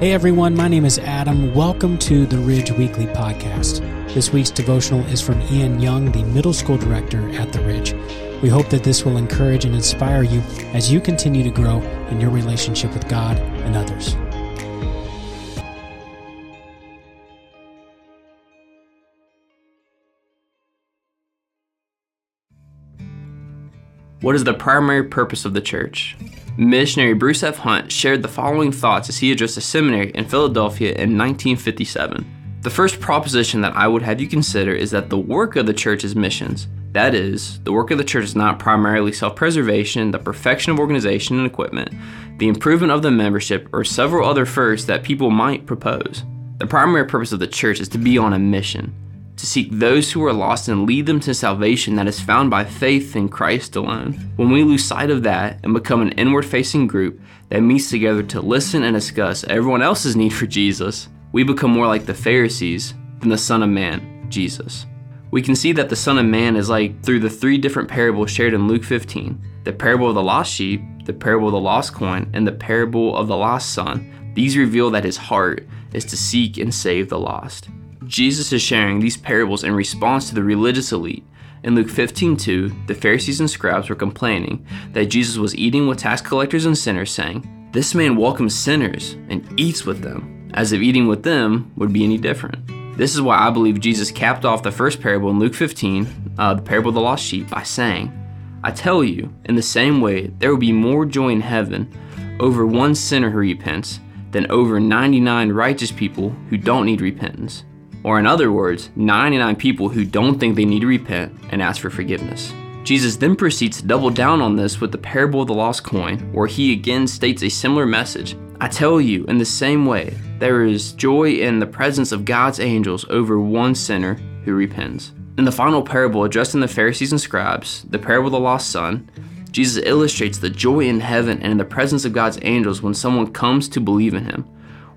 Hey everyone, my name is Adam. Welcome to The Ridge Weekly Podcast. This week's devotional is from Ian Young, the middle school director at The Ridge. We hope that this will encourage and inspire you as you continue to grow in your relationship with God and others. What is the primary purpose of the church? Missionary Bruce F. Hunt shared the following thoughts as he addressed a seminary in Philadelphia in 1957. The first proposition that I would have you consider is that the work of the church is missions. That is, the work of the church is not primarily self-preservation, the perfection of organization and equipment, the improvement of the membership, or several other firsts that people might propose. The primary purpose of the church is to be on a mission, to seek those who are lost and lead them to salvation that is found by faith in Christ alone. When we lose sight of that and become an inward-facing group that meets together to listen and discuss everyone else's need for Jesus, we become more like the Pharisees than the Son of Man, Jesus. We can see that the Son of Man is like through the three different parables shared in Luke 15, the parable of the lost sheep, the parable of the lost coin, and the parable of the lost son. These reveal that his heart is to seek and save the lost. Jesus is sharing these parables in response to the religious elite. In Luke 15:2, the Pharisees and scribes were complaining that Jesus was eating with tax collectors and sinners, saying, "This man welcomes sinners and eats with them," as if eating with them would be any different. This is why I believe Jesus capped off the first parable in Luke 15, the parable of the lost sheep, by saying, "I tell you, in the same way, there will be more joy in heaven over one sinner who repents than over 99 righteous people who don't need repentance." Or in other words, 99 people who don't think they need to repent and ask for forgiveness. Jesus then proceeds to double down on this with the parable of the lost coin, where he again states a similar message. "I tell you, in the same way, there is joy in the presence of God's angels over one sinner who repents." In the final parable addressing the Pharisees and scribes, the parable of the lost son, Jesus illustrates the joy in heaven and in the presence of God's angels when someone comes to believe in him.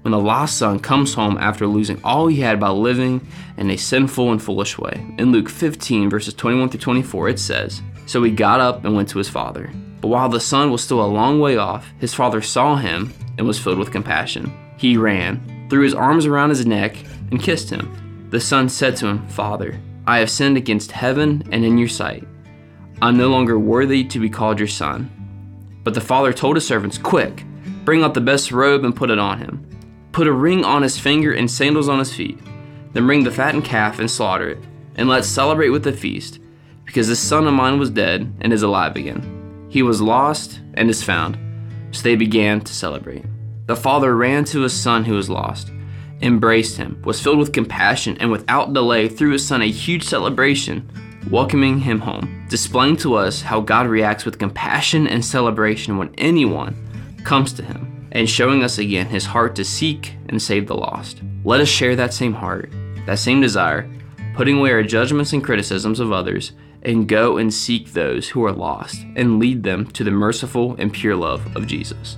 When the lost son comes home after losing all he had by living in a sinful and foolish way. In Luke 15, verses 21-24, it says, "So he got up and went to his father. But while the son was still a long way off, his father saw him and was filled with compassion. He ran, threw his arms around his neck, and kissed him. The son said to him, 'Father, I have sinned against heaven and in your sight. I'm no longer worthy to be called your son.' But the father told his servants, 'Quick, bring out the best robe and put it on him. Put a ring on his finger and sandals on his feet. Then bring the fattened calf and slaughter it, and let's celebrate with a feast, because this son of mine was dead and is alive again. He was lost and is found.' So they began to celebrate. The father ran to his son who was lost, embraced him, was filled with compassion, and without delay threw his son a huge celebration, welcoming him home, displaying to us how God reacts with compassion and celebration when anyone comes to him, and showing us again his heart to seek and save the lost. Let us share that same heart, that same desire, putting away our judgments and criticisms of others, and go and seek those who are lost and lead them to the merciful and pure love of Jesus."